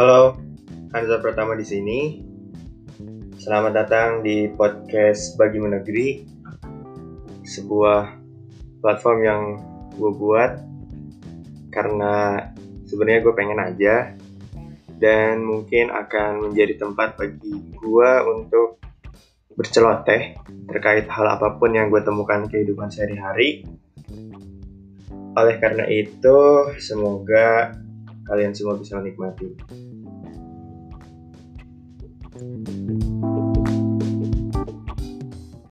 Halo, Hanza pertama di sini. Selamat datang di podcast Bagi Menegri, sebuah platform yang gue buat karena sebenarnya gue pengen aja, dan mungkin akan menjadi tempat bagi gue untuk berceloteh terkait hal apapun yang gue temukan kehidupan sehari-hari. Oleh karena itu, semoga kalian semua bisa menikmati.